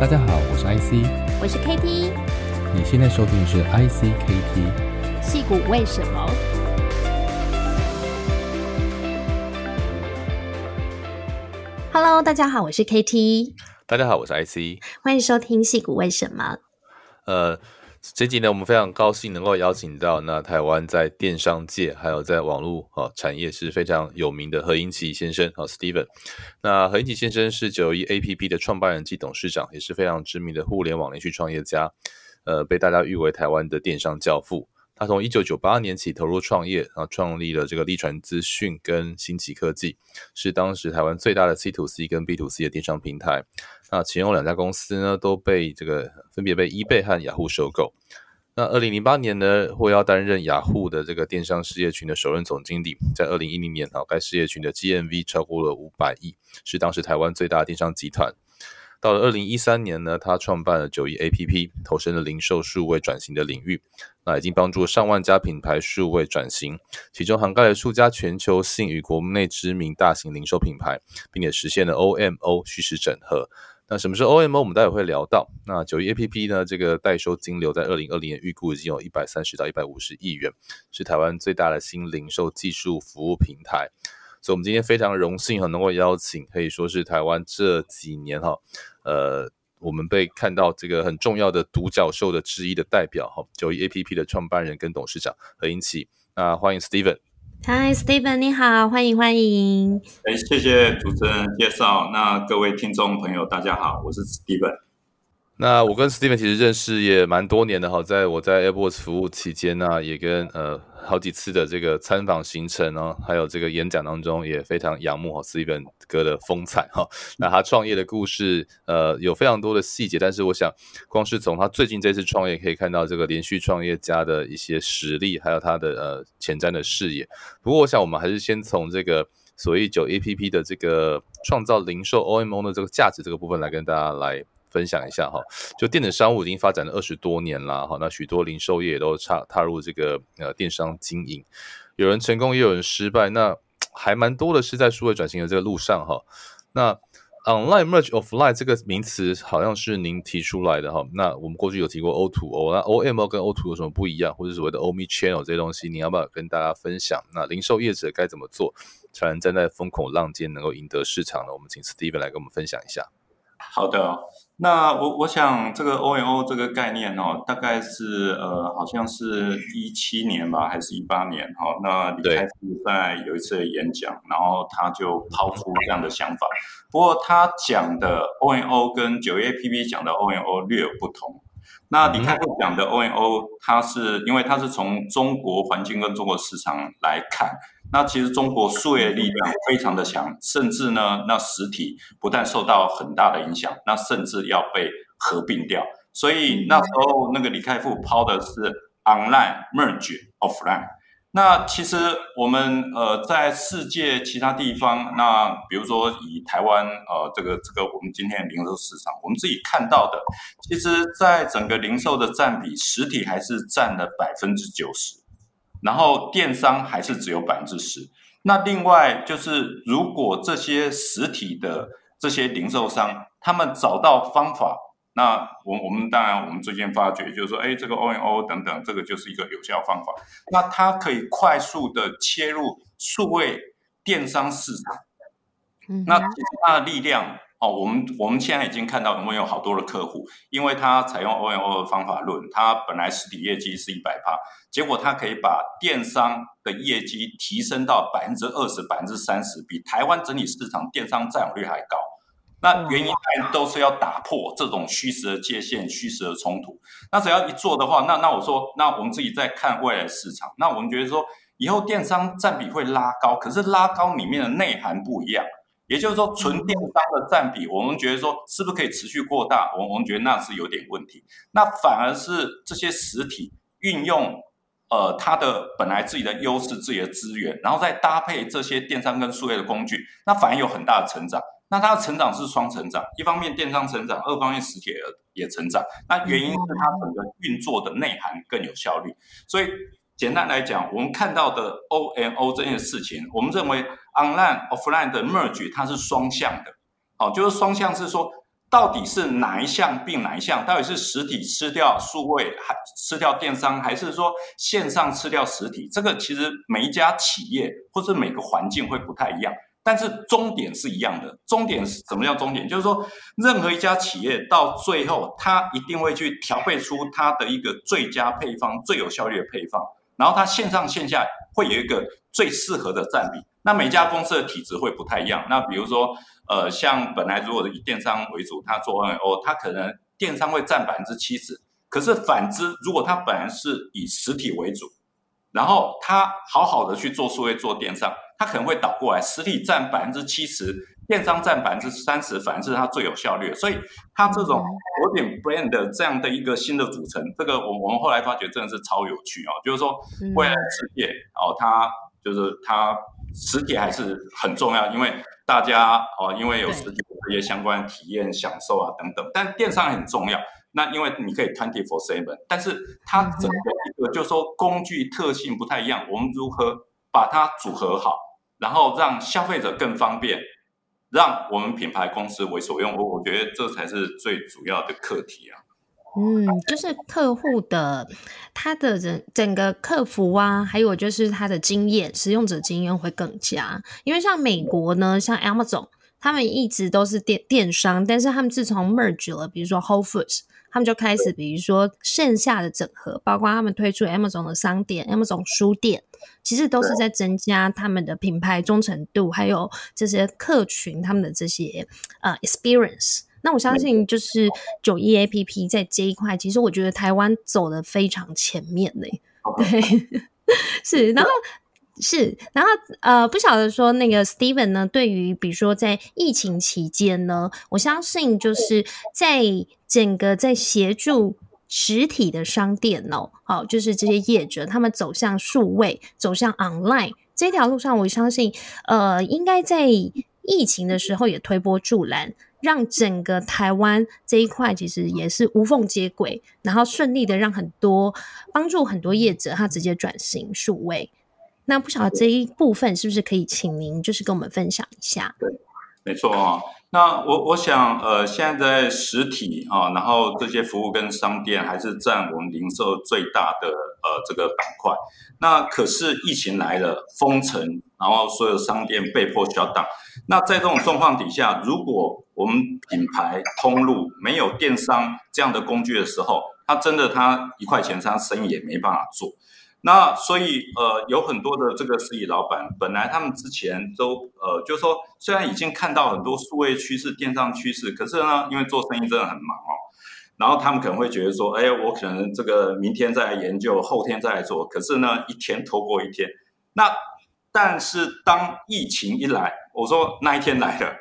大家好，我是 IC， 我是 KT， 你现在收听的是 ICKT 矽谷为什么。Hello， 大家好，我是 KT。 大家好，我是 IC， 欢迎收听矽谷为什么。这集呢，我们非常高兴能够邀请到那台湾在电商界还有在网络产业是非常有名的何英奇先生Steven。那何英奇先生是951 APP 的创办人及董事长，也是非常知名的互联网连续创业家，被大家誉为台湾的电商教父。他从1998年起投入创业，然后创立了这个力传资讯跟新奇科技，是当时台湾最大的 C2C 跟 B2C 的电商平台。那其中两家公司呢，都被这个分别被 eBay 和雅虎收购。那2008年呢，获邀担任雅虎的这个电商事业群的首任总经理。在2010年，该事业群的 GMV 超过了500亿，是当时台湾最大的电商集团。到了2013年呢，他创办了951 APP， 投身了零售数位转型的领域。那已经帮助上万家品牌数位转型，其中涵盖了数家全球性与国内知名大型零售品牌，并且实现了 OMO 虚实整合。那什么是 OMO， 我们待会会聊到。那951 APP 呢，这个代收金流在2020年预估已经有130到150亿元，是台湾最大的新零售技术服务平台。所以我们今天非常荣幸能够邀请，可以说是台湾这几年我们被看到这个很重要的独角兽的之一的代表951 APP 的创办人跟董事长何英奇。那欢迎 Steven。 嗨 Steven， 你好，欢迎欢迎。谢谢主持人介绍，那各位听众朋友大家好，我是 Steven。那我跟 Steven 其实认识也蛮多年的，在我在 AppWorks 服务期间呢，也跟好几次的这个参访行程还有这个演讲当中，也非常仰慕Steven 哥的风采那他创业的故事有非常多的细节，但是我想光是从他最近这次创业可以看到这个连续创业家的一些实力，还有他的前瞻的视野。不过我想我们还是先从这个所谓951 APP 的这个创造零售 OMO 的这个价值这个部分来跟大家来分享一下。就电子商务已经发展了20多年了，那许多零售业也都踏入这个电商经营，有人成功也有人失败，那还蛮多的是在数位转型的这个路上。那 online merge offline 这个名词好像是您提出来的，那我们过去有提过 O2O， 那 OMO 跟 O2 有什么不一样，或者所谓的 Omni Channel 这些东西，你要不要跟大家分享？那零售业者该怎么做才能站在风口浪尖能够赢得市场呢？我们请 Steven 来跟我们分享一下。好的，那我想这个 OMO 这个概念大概是好像是17年吧，还是18年那李开复在有一次的演讲，然后他就抛出这样的想法。不过他讲的 OMO 跟951 APP 讲的 OMO 略有不同。那李开复讲的 OMO， 他是因为他是从中国环境跟中国市场来看，那其实中国数业力量非常的强，甚至呢，那实体不但受到很大的影响，那甚至要被合并掉。所以那时候那个李开复抛的是 online merge offline。那其实我们在世界其他地方，那比如说以台湾这个我们今天的零售市场，我们自己看到的，其实在整个零售的占比，实体还是占了 90%， 然后电商还是只有 10%。 那另外就是如果这些实体的这些零售商他们找到方法，那我们当然，我们最近发觉就是说，这个 OMO 等等，这个就是一个有效方法。那它可以快速的切入数位电商市场。那它的力量我们现在已经看到，我们有好多的客户，因为它采用 OMO 的方法论，它本来实体业绩是 100%， 结果它可以把电商的业绩提升到 20%、30%， 比台湾整体市场电商占有率还高。那原因都是要打破这种虚实的界限、虚实的冲突。那只要一做的话，那我说，那我们自己在看未来的市场，那我们觉得说，以后电商占比会拉高，可是拉高里面的内涵不一样。也就是说，纯电商的占比，我们觉得说是不是可以持续扩大？我们觉得那是有点问题。那反而是这些实体运用它的本来自己的优势、自己的资源，然后再搭配这些电商跟数位的工具，那反而有很大的成长。那它的成长是双成长，一方面电商成长，二方面实体也成长。那原因是它整个运作的内涵更有效率。所以简单来讲，我们看到的 OMO 这件事情，我们认为 online offline 的 merge 它是双向的。就是双向是说，到底是哪一项并哪一项？到底是实体吃掉数位，还吃掉电商，还是说线上吃掉实体？这个其实每一家企业或是每个环境会不太一样，但是终点是一样的。终点是什么叫终点？就是说，任何一家企业到最后，它一定会去调配出它的一个最佳配方、最有效率的配方，然后它线上线下会有一个最适合的占比。那每家公司的体质会不太一样。那比如说，像本来如果以电商为主，它做 NO， 它可能电商会占 70%， 可是反之，如果它本来是以实体为主，然后它好好的去做数位做电商，它可能会倒过来，实体占 70%， 电商占 30%， 反而是它最有效率。所以它这种有点 brand 的这样的一个新的组成，这个我们后来发觉真的是超有趣哦。就是说未来世界哦，它就是它实体还是很重要，因为大家因为有实体的一些相关体验、享受啊等等，但电商很重要。那因为你可以 24/7， 但是它整个一个就是说工具特性不太一样，我们如何把它组合好，然后让消费者更方便，让我们品牌公司为所用。我觉得这才是最主要的课题啊。就是客户的他的整个客服啊，还有就是他的经验，使用者经验会更佳。因为像美国呢，像 Amazon 他们一直都是 电商，但是他们自从 merge 了比如说 Whole Foods， 他们就开始比如说线下的整合，包括他们推出 Amazon 的商店、 Amazon 书店，其实都是在增加他们的品牌忠诚度，还有这些客群他们的这些experience。那我相信就是91 APP 在这一块，其实我觉得台湾走得非常前面嘞。对，是，然后不晓得说那个 Steven 呢，对于比如说在疫情期间呢，我相信就是在整个在协助实体的商店哦，好，就是这些业者他们走向数位、走向 online 这条路上，我相信应该在疫情的时候也推波助澜。让整个台湾这一块其实也是无缝接轨，然后顺利的让帮助很多业者他直接转型数位。那不晓得这一部分是不是可以请您就是跟我们分享一下？对，没错啊。那我想现在在实体啊，然后这些服务跟商店还是占我们零售最大的这个板块。那可是疫情来了，封城，然后所有商店被迫 shut down。那在这种状况底下，如果我们品牌通路没有电商这样的工具的时候，他1块钱他生意也没办法做。那所以有很多的这个实体老板，本来他们之前都就是说虽然已经看到很多数位趋势、电商趋势，可是呢因为做生意真的很忙哦，然后他们可能会觉得说，哎，我可能这个明天再来研究，后天再来做，可是呢一天拖过一天。那但是当疫情一来，我说那一天来了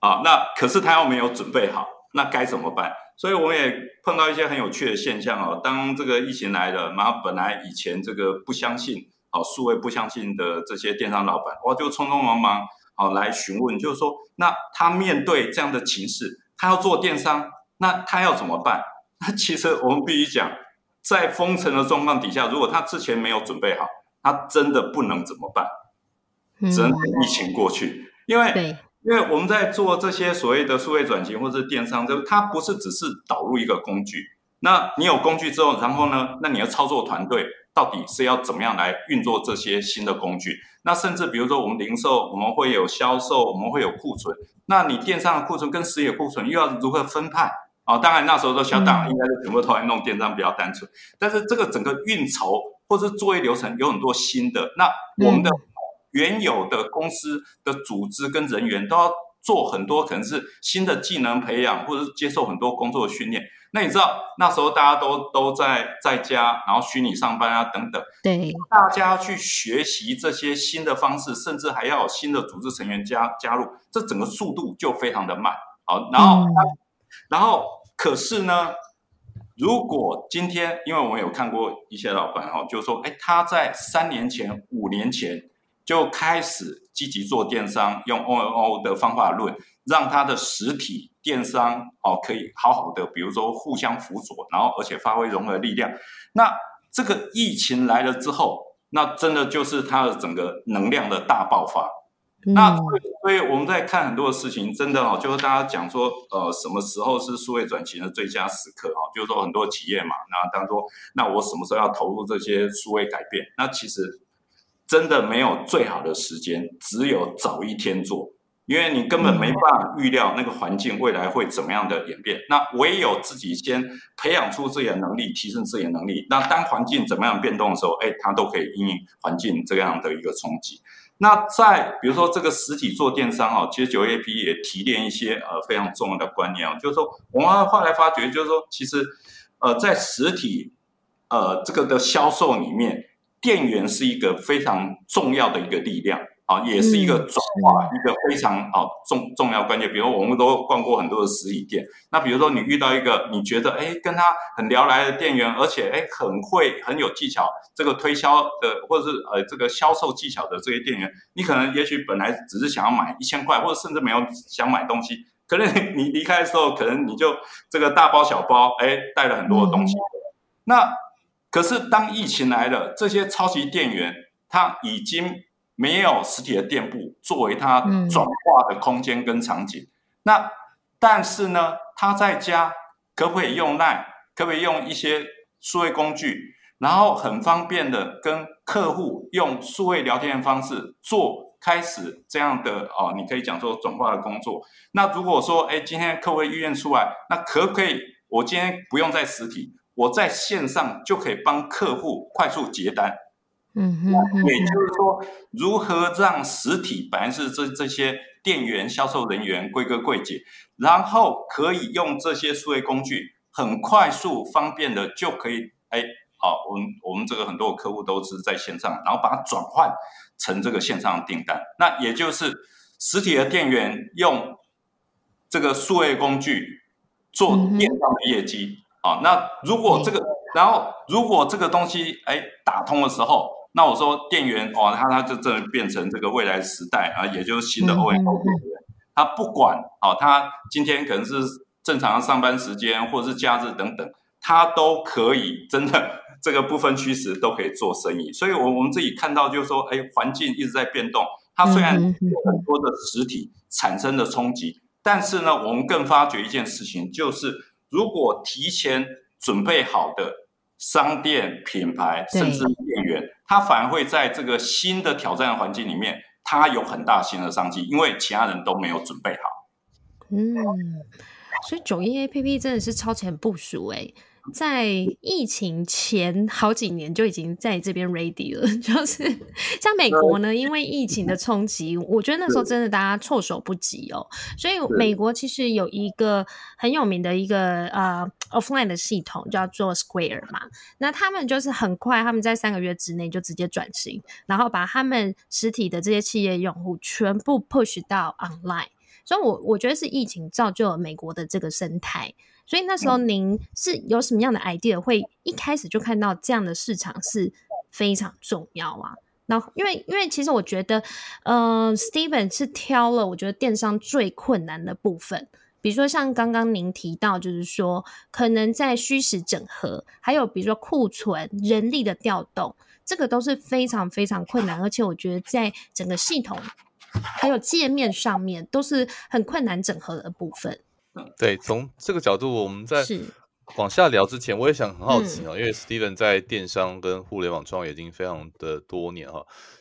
啊，那可是他又没有准备好，那该怎么办？所以我们也碰到一些很有趣的现象哦。当这个疫情来了，然后本来以前这个不相信数位不相信的这些电商老板，哇，就匆匆忙忙来询问，就是说，那他面对这样的情势，他要做电商，那他要怎么办？那其实我们必须讲，在封城的状况底下，如果他之前没有准备好，他真的不能怎么办，只能等疫情过去，因为我们在做这些所谓的数位转型或是电商，它不是只是导入一个工具。那你有工具之后，然后呢，那你的操作团队到底是要怎么样来运作这些新的工具？那甚至比如说我们零售，我们会有销售，我们会有库存。那你电商的库存跟实体库存又要如何分派？哦，当然那时候都小党应该是全部都来弄电商比较单纯，但是这个整个运筹或是作业流程有很多新的。那我们的原有的公司的组织跟人员都要做很多可能是新的技能培养，或者是接受很多工作的训练。那你知道那时候大家都在家，然后虚拟上班啊等等，对，大家去学习这些新的方式，甚至还要有新的组织成员加入，这整个速度就非常的慢。好，然后可是呢，如果今天，因为我有看过一些老板就是说，哎，他在3年前、5年前。就开始积极做电商，用 O&O 的方法论，让它的实体电商可以好好的，比如说互相辅佐，然后而且发挥融合力量。那这个疫情来了之后，那真的就是它的整个能量的大爆发。那所以我们在看很多的事情，真的就是大家讲说，什么时候是数位转型的最佳时刻啊？就是说很多企业嘛，那当说那我什么时候要投入这些数位改变？那其实真的没有最好的时间，只有早一天做，因为你根本没办法预料那个环境未来会怎么样的演变。那唯有自己先培养出自己的能力，提升自己的能力。那当环境怎么样变动的时候，它都可以因应环境这样的一个冲击。那在比如说这个实体做电商其实 9AP 也提炼一些非常重要的观念就是说我们后来发觉就是说其实在实体这个的销售里面，店员是一个非常重要的一个力量也是一个转化一个非常重要关键。比如我们都逛过很多的实体店，那比如说你遇到一个你觉得跟他很聊来的店员，而且很会很有技巧这个推销的或者是这个销售技巧的这些店员，你可能也许本来只是想要买1000块，或者甚至没有想买东西，可能你离开的时候可能你就这个大包小包带了很多的东西。那可是当疫情来了，这些超级店员他已经没有实体的店铺作为他转化的空间跟场景，那但是呢，他在家可不可以用 LINE， 可不可以用一些数位工具，然后很方便的跟客户用数位聊天的方式做开始这样的你可以讲说转化的工作。那如果说今天客户意愿出来，那可不可以我今天不用在实体，我在线上就可以帮客户快速结单。也就是说如何让实体本来是这些店员销售人员贵哥贵姐，然后可以用这些数位工具很快速方便的就可以我们这个很多客户都是在线上，然后把它转换成这个线上的订单。那也就是实体的店员用这个数位工具做电商的业绩那如果这个东西打通的时候，那我说店员他就真的变成这个未来时代也就是新的 OMO 店员。他不管他今天可能是正常上班时间或是假日等等，他都可以真的这个不分区时都可以做生意。所以我们自己看到就是说环境一直在变动，它虽然有很多的实体产生的冲击，但是呢我们更发觉一件事情，就是如果提前准备好的商店品牌甚至店员，他反而会在这个新的挑战环境里面他有很大新的商机，因为其他人都没有准备好。所以 91APP 真的是超前部署在疫情前好几年就已经在这边 ready 了，就是像美国呢，因为疫情的冲击，我觉得那时候真的大家措手不及所以美国其实有一个很有名的一个offline 的系统叫做 Square 嘛，那他们就是很快，他们在3个月之内就直接转型，然后把他们实体的这些企业用户全部 push 到 online， 所以我觉得是疫情造就了美国的这个生态。所以那时候您是有什么样的 idea 会一开始就看到这样的市场是非常重要啊？那因为其实我觉得Steven 是挑了我觉得电商最困难的部分，比如说像刚刚您提到就是说可能在虚实整合，还有比如说库存人力的调动，这个都是非常非常困难，而且我觉得在整个系统还有界面上面都是很困难整合的部分。对，从这个角度我们在往下聊之前，我也想很好奇因为 Steven 在电商跟互联网创业已经非常的多年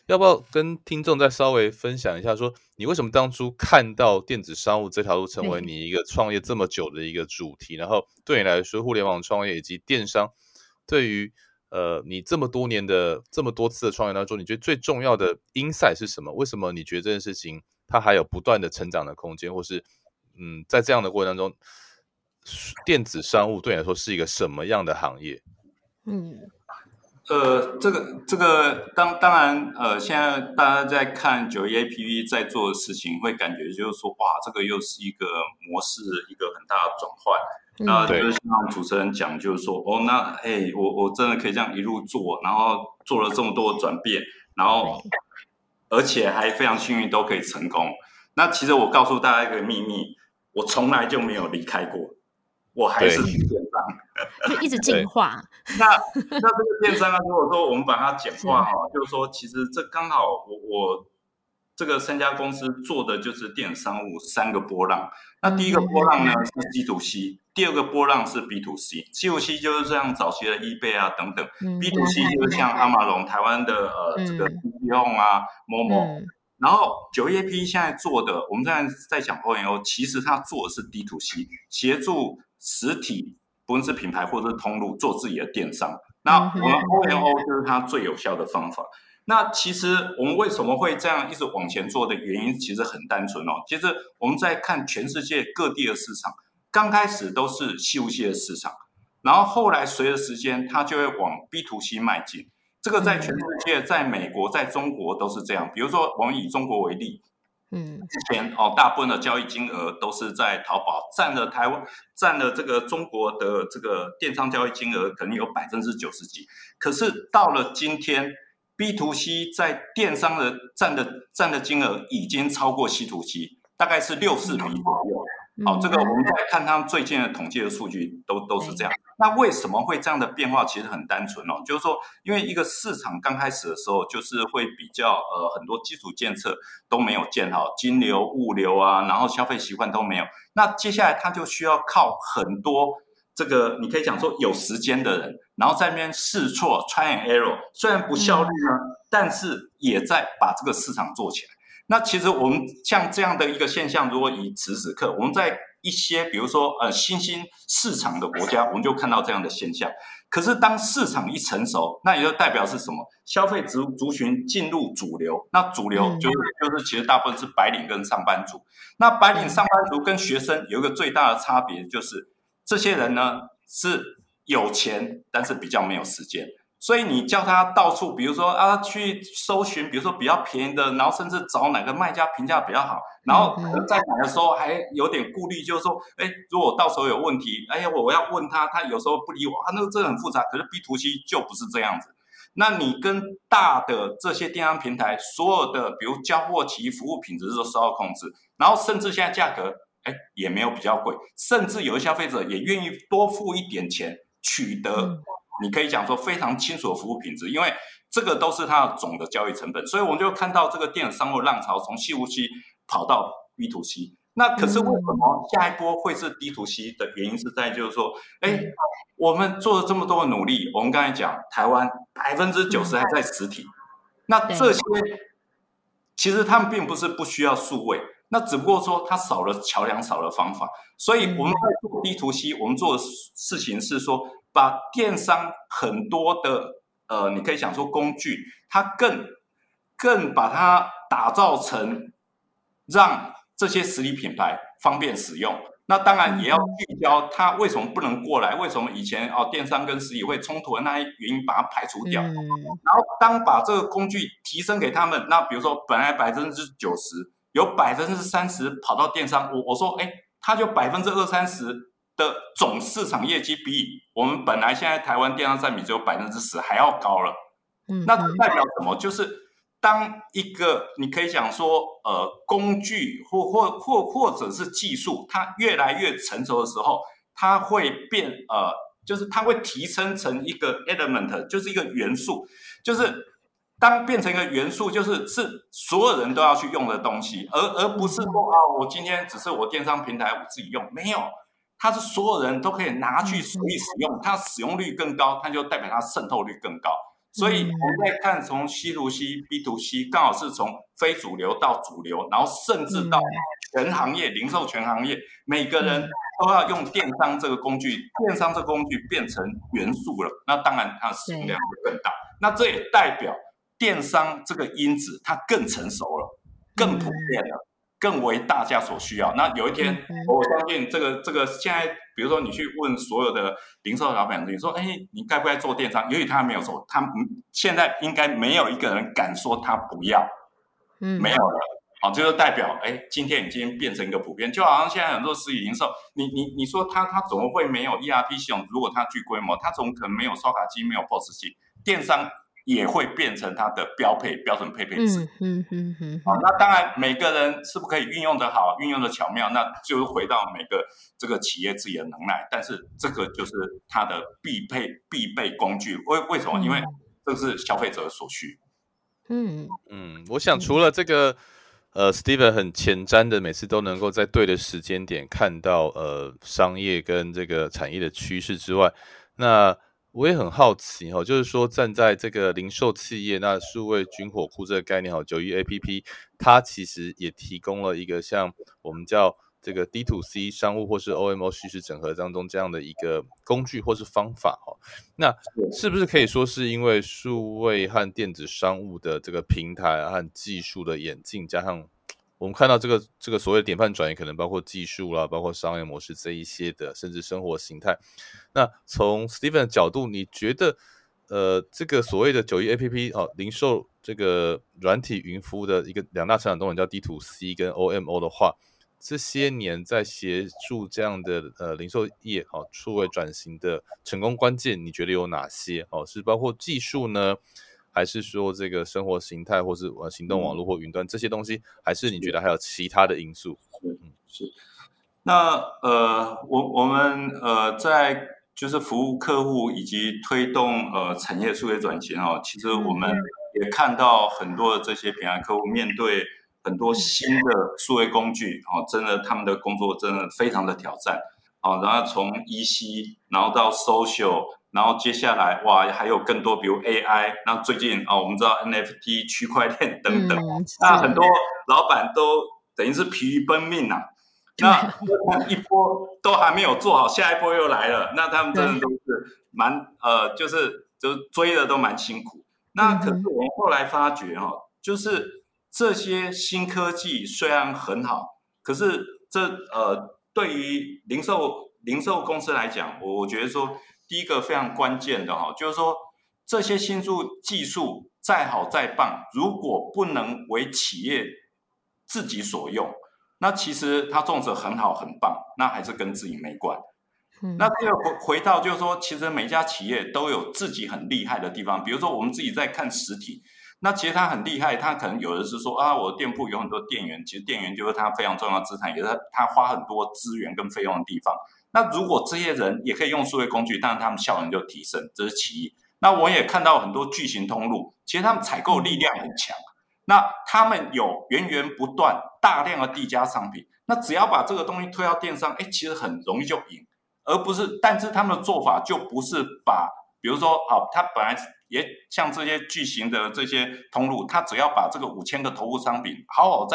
要不要跟听众再稍微分享一下说你为什么当初看到电子商务这条路成为你一个创业这么久的一个主题，然后对你来说互联网创业以及电商对于你这么多年的这么多次的创业当中，你觉得最重要的 insight 是什么？为什么你觉得这件事情它还有不断的成长的空间，或是在这样的过程当中电子商务对你来说是一个什么样的行业？这个当然现在大家在看 91APP 在做的事情会感觉就是说哇这个又是一个模式一个很大的转换。那就是像主持人讲就是说那我真的可以这样一路做，然后做了这么多的转变，然后而且还非常幸运都可以成功。那其实我告诉大家一个秘密，我从来就没有离开过，我还是电商，就一直进化。那这个电商如果说我们把它简化就是说其实这刚好我这个三家公司做的就是电子商务三个波浪。那第一个波浪呢是 C2C， 第二个波浪是 B2C。C2C 就是像早期的 eBay 啊等等， B2C 就是像阿玛龙台湾的这个 Home 啊 Momo。然后 9AP 现在做的，我们现在在讲 O&O， 其实它做的是 D2C， 协助实体不论是品牌或者是通路做自己的电商。那我们 O&O 就是它最有效的方法。那其实我们为什么会这样一直往前做的原因其实很单纯哦。其实我们在看全世界各地的市场，刚开始都是 C2C 的市场，然后后来随着时间它就会往 B2C 迈进。这个在全世界，在美国，在中国都是这样。比如说我们以中国为例，之前大部分的交易金额都是在淘宝占了这个中国的这个电商交易金额可能有90%几。可是到了今天 ,B2C 在电商的占的金额已经超过 C2C， 大概是64%左右。这个我们在看他们最近的统计的数据都是这样。那为什么会这样的变化？其实很单纯哦，就是说，因为一个市场刚开始的时候，就是会比较很多基础建设都没有建好，金流、物流啊，然后消费习惯都没有。那接下来他就需要靠很多这个你可以讲说有时间的人，然后在那边试错 try and error， 虽然不效率呢，但是也在把这个市场做起来。那其实我们像这样的一个现象，如果以此刻我们在一些比如说新兴市场的国家，我们就看到这样的现象。可是当市场一成熟，那也就代表是什么？消费族群进入主流，那主流就是其实大部分是白领跟上班族。那白领上班族跟学生有一个最大的差别，就是这些人呢是有钱，但是比较没有时间。所以你叫他到处，比如说去搜寻，比如说比较便宜的，然后甚至找哪个卖家评价比较好，然后可能在买的时候还有点顾虑，就是说，如果到时候有问题，我要问他，他有时候不理我，那个真的很复杂。可是 B2C 就不是这样子。那你跟大的这些电商平台，所有的比如交货期、服务品质都受到控制，然后甚至现在价格，也没有比较贵，甚至有的消费者也愿意多付一点钱取得。你可以讲说非常清楚的服务品质，因为这个都是它的总的交易成本。所以我们就看到这个电子商务浪潮从 C2C 跑到 B2C。那可是为什么下一波会是 D2C 的原因是在就是说，我们做了这么多的努力，我们刚才讲台湾 90% 还在实体，那这些其实他们并不是不需要数位，那只不过说它少了桥梁，少了方法。所以我们在做 D2C， 我们做的事情是说把电商很多的你可以想说工具，它更把它打造成让这些实体品牌方便使用。那当然也要聚焦它为什么不能过来，为什么以前电商跟实体会冲突的那些原因把它排除掉。然后当把这个工具提升给他们，那比如说本来 90%， 有 30% 跑到电商，我说它就 20-30%的总市场业绩比我们本来现在台湾电商占比只有 10% 还要高了。那代表什么？就是当一个你可以讲说工具或者是技术它越来越成熟的时候，它会变就是它会提升成一个 element， 就是一个元素，就是当变成一个元素，就是所有人都要去用的东西，而不是说我今天只是我电商平台我自己用，没有。它是所有人都可以拿去随意使用，它使用率更高，它就代表它渗透率更高。所以我们在看从 C2C、B2C 刚好是从非主流到主流，然后甚至到全行业，零售全行业，每个人都要用电商这个工具，电商这个工具变成元素了，那当然它的使用量会更大。那这也代表电商这个因子它更成熟了，更普遍了，更为大家所需要。那有一天，我相信这个现在，比如说你去问所有的零售老板，你说，你该不该做电商？由于他没有说，他现在应该没有一个人敢说他不要，没有了。就是代表，今天已经变成一个普遍，就好像现在很多实体零售，你说他怎么会没有 ERP 系统？如果他具规模，他怎么可能没有刷卡机，没有 POS 机？电商也会变成它的标准配备值。那当然每个人是不可以运用的好，运用的巧妙，那就回到每个这个企业自己的能耐，但是这个就是它的必备工具。为什么？因为这是消费者所需。我想除了这个 Steven 很前瞻的，每次都能够在对的时间点看到商业跟这个产业的趋势之外，那我也很好奇哈，就是说站在这个零售企业，那数位军火库这个概念哈，91APP 它其实也提供了一个像我们叫这个 D2C 商务或是 OMO 虚实整合当中这样的一个工具或是方法哈。那是不是可以说是因为数位和电子商务的这个平台和技术的演进，加上我们看到这个所谓的典范转移，可能包括技术啦，包括商业模式这一些的，甚至生活形态。那从 Steven 的角度，你觉得这个所谓的 91APP 零售这个软体云服务的一个两大成长动能叫 D2C 跟 OMO 的话，这些年在协助这样的零售业数位转型的成功关键，你觉得有哪些？是包括技术呢？还是说这个生活形态或是行动网络或云端这些东西，还是你觉得还有其他的因素？是。那我们在就是服务客户以及推动产业数位转型哦，其实我们也看到很多的这些平台客户面对很多新的数位工具哦，真的他们的工作真的非常的挑战哦，然后从 EC 然后到 social。然后接下来哇，还有更多，比如 AI， 那最近啊，我们知道 NFT、区块链等等，那很多老板都等于是疲于奔命啊。那一波都还没有做好，下一波又来了，那他们真的都是蛮就是追的都蛮辛苦。那可是我们后来发觉哈，就是这些新科技虽然很好，可是这对于零售公司来讲，我觉得说。第一个非常关键的就是说这些新技术再好再棒，如果不能为企业自己所用，那其实它纵使很好很棒，那还是跟自己没关。那这个回到就是说，其实每家企业都有自己很厉害的地方，比如说我们自己在看实体，那其实它很厉害，它可能有的是说啊，我的店铺有很多店员，其实店员就是它非常重要的资产，也是它花很多资源跟费用的地方。那如果这些人也可以用数位工具，当然他们效能就提升，这是其一。那我也看到很多巨型通路，其实他们采购力量很强，那他们有源源不断大量的递加商品，那只要把这个东西推到电商，其实很容易就赢，而不是，但是他们的做法就不是把，比如说，好，他本来也像这些巨型的这些通路，他只要把这个5000个头部商品好好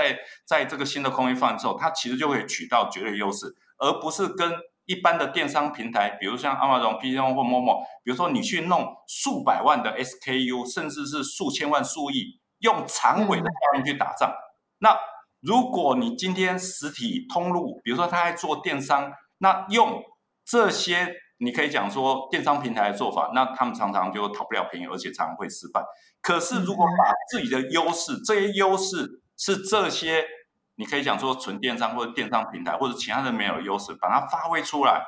在这个新的空间放之后，他其实就会取到绝对优势，而不是跟一般的电商平台，比如像 Amazon、PChome 或 Momo， 比如说你去弄数百万的 SKU， 甚至是数千万、数亿，用长尾的效应去打仗。那如果你今天实体通路，比如说他在做电商，那用这些你可以讲说电商平台的做法，那他们常常就讨不了便宜，而且常常会失败。可是如果把自己的优势，这些优势是这些。你可以讲说纯电商或者电商平台或者其他人没有优势，把它发挥出来，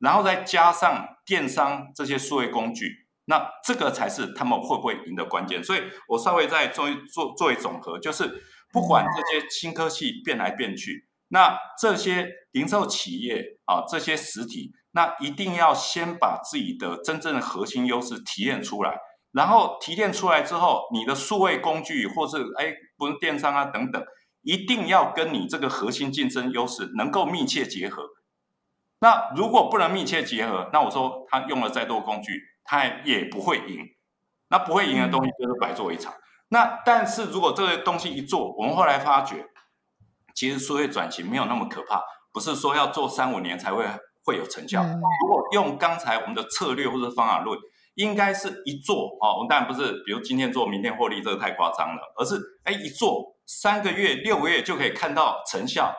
然后再加上电商这些数位工具，那这个才是他们会不会赢的关键。所以我稍微再做一总和，就是不管这些新科技变来变去，那这些零售企业啊，这些实体，那一定要先把自己的真正的核心优势提炼出来，然后提炼出来之后，你的数位工具或是不是电商啊等等。一定要跟你这个核心竞争优势能够密切结合。那如果不能密切结合，那我说他用了再多工具，他也不会赢。那不会赢的东西就是白做一场。那但是如果这个东西一做，我们后来发觉，其实数位转型没有那么可怕，不是说要做3-5年才会有成效。如果用刚才我们的策略或者方法论，应该是一做哦，我们当然不是比如今天做明天获利，这个太夸张了，而是一做。3个月、6个月就可以看到成效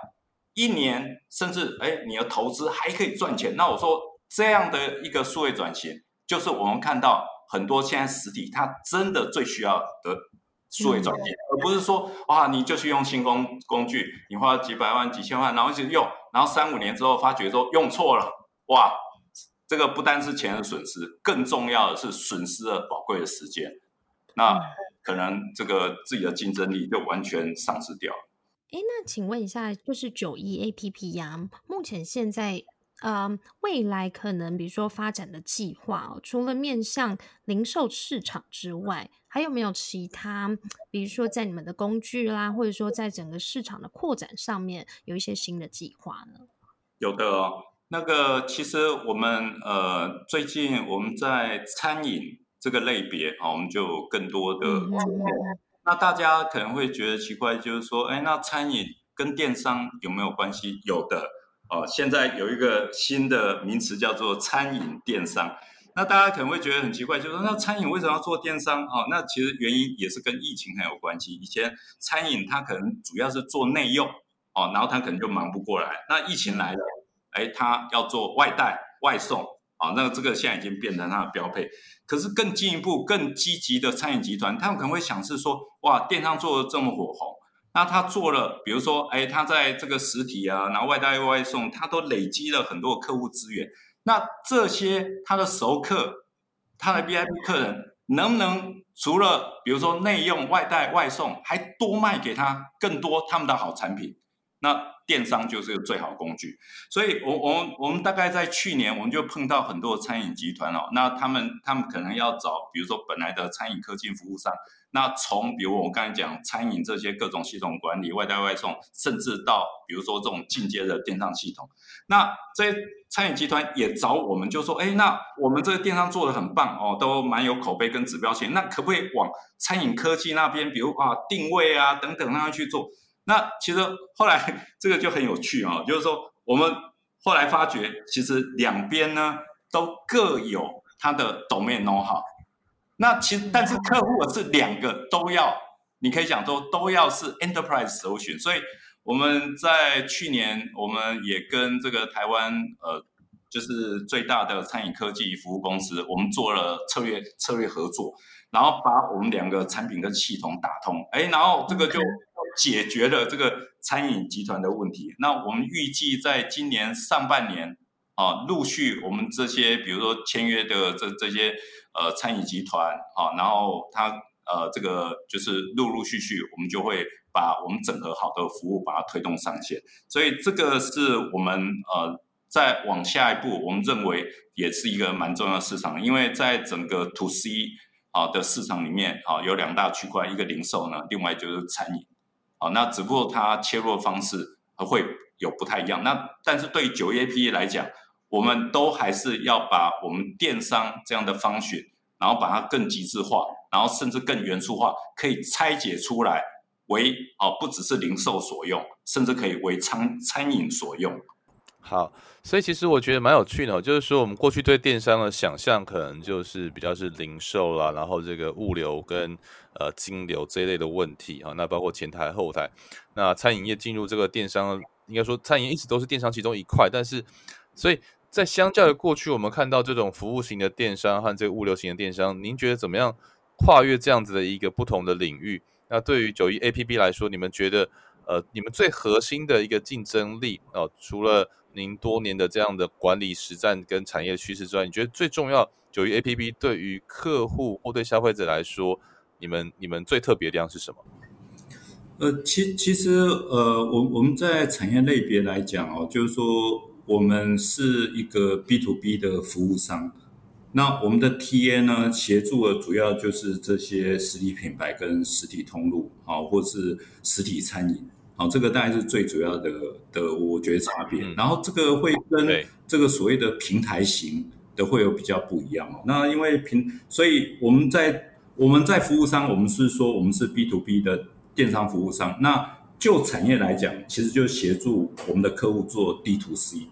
，1年甚至你的投资还可以赚钱。那我说这样的一个数位转型，就是我们看到很多现在实体它真的最需要的数位转型，而不是说哇你就去用新工具，你花几百万、几千万，然后一直用，然后3-5年之后发觉说用错了，哇，这个不单是钱的损失，更重要的是损失了宝贵的时间。那可能这个自己的竞争力就完全丧失掉了。那请问一下，就是91APP 呀，目前现在未来可能比如说发展的计划，除了面向零售市场之外，还有没有其他比如说在你们的工具啦，或者说在整个市场的扩展上面有一些新的计划呢？有的哦，那个其实我们最近我们在餐饮这个类别啊，我们就有更多的那大家可能会觉得奇怪，就是说哎，那餐饮跟电商有没有关系？有的哦，现在有一个新的名词叫做餐饮电商。那大家可能会觉得很奇怪，就是说那餐饮为什么要做电商？哦，那其实原因也是跟疫情很有关系。以前餐饮它可能主要是做内用哦，然后它可能就忙不过来。那疫情来了，哎，它要做外带、外送哦，那这个现在已经变成它的标配。可是更进一步、更积极的餐饮集团，他们可能会想是说，哇，电商做得这么火红。那他做了，比如说，哎，他在这个实体啊，然后外带外送，他都累积了很多客户资源。那这些他的熟客，他的 VIP 客人，能不能除了比如说内用、外带外送，还多卖给他更多他们的好产品？那电商就是最好工具。所以我们大概在去年，我们就碰到很多餐饮集团哦，那他们可能要找，比如说本来的餐饮科技服务商。那从比如我刚才讲餐饮这些各种系统管理、外带外送，甚至到比如说这种进阶的电商系统，那这些餐饮集团也找我们，就说哎，那我们这个电商做得很棒哦，都蛮有口碑跟指标性，那可不可以往餐饮科技那边，比如啊定位啊等等那样去做？那其实后来这个就很有趣哦，就是说我们后来发觉，其实两边呢都各有它的 domain know-how。那其实，但是客户是两个都要，你可以讲说都要是 enterprise solution。所以我们在去年，我们也跟这个台湾就是最大的餐饮科技服务公司，我们做了策略合作，然后把我们两个产品跟系统打通，哎，然后这个就解决了这个餐饮集团的问题。那我们预计在今年上半年。啊，陆续我们这些比如说签约的这些餐饮集团啊，然后它这个就是陆续我们就会把我们整合好的服务把它推动上线，所以这个是我们再往下一步我们认为也是一个蛮重要的市场，因为在整个 to C 啊的市场里面啊有两大区块，一个零售呢，另外就是餐饮啊，那只不过它切入的方式会有不太一样，那但是对9APE 来讲。我们都还是要把我们电商这样的方式，然后把它更极致化，然后甚至更元素化，可以拆解出来为不只是零售所用，甚至可以为餐饮所用。好，所以其实我觉得蛮有趣的，就是说我们过去对电商的想象可能就是比较是零售啦，然后这个物流跟金流这一类的问题啊，那包括前台后台，那餐饮业进入这个电商，应该说餐饮一直都是电商其中一块，但是所以在相较于过去我们看到这种服务型的电商和这个物流型的电商，您觉得怎么样跨越这样子的一个不同的领域？那对于91APP 来说，你们觉得你们最核心的一个竞争力除了您多年的这样的管理实战跟产业趋势之外，你觉得最重要 91APP 对于客户或对消费者来说，你们最特别的地方是什么？其实我们在产业类别来讲哦，就是说我们是一个 B2B 的服务商，那我们的 TA 呢，协助的主要就是这些实体品牌跟实体通路啊，或是实体餐饮啊，这个大概是最主要的我觉得差别。然后这个会跟这个所谓的平台型的会有比较不一样哦。那因为所以我们在服务商，我们是说我们是 B2B 的电商服务商，那就产业来讲，其实就协助我们的客户做 D2C。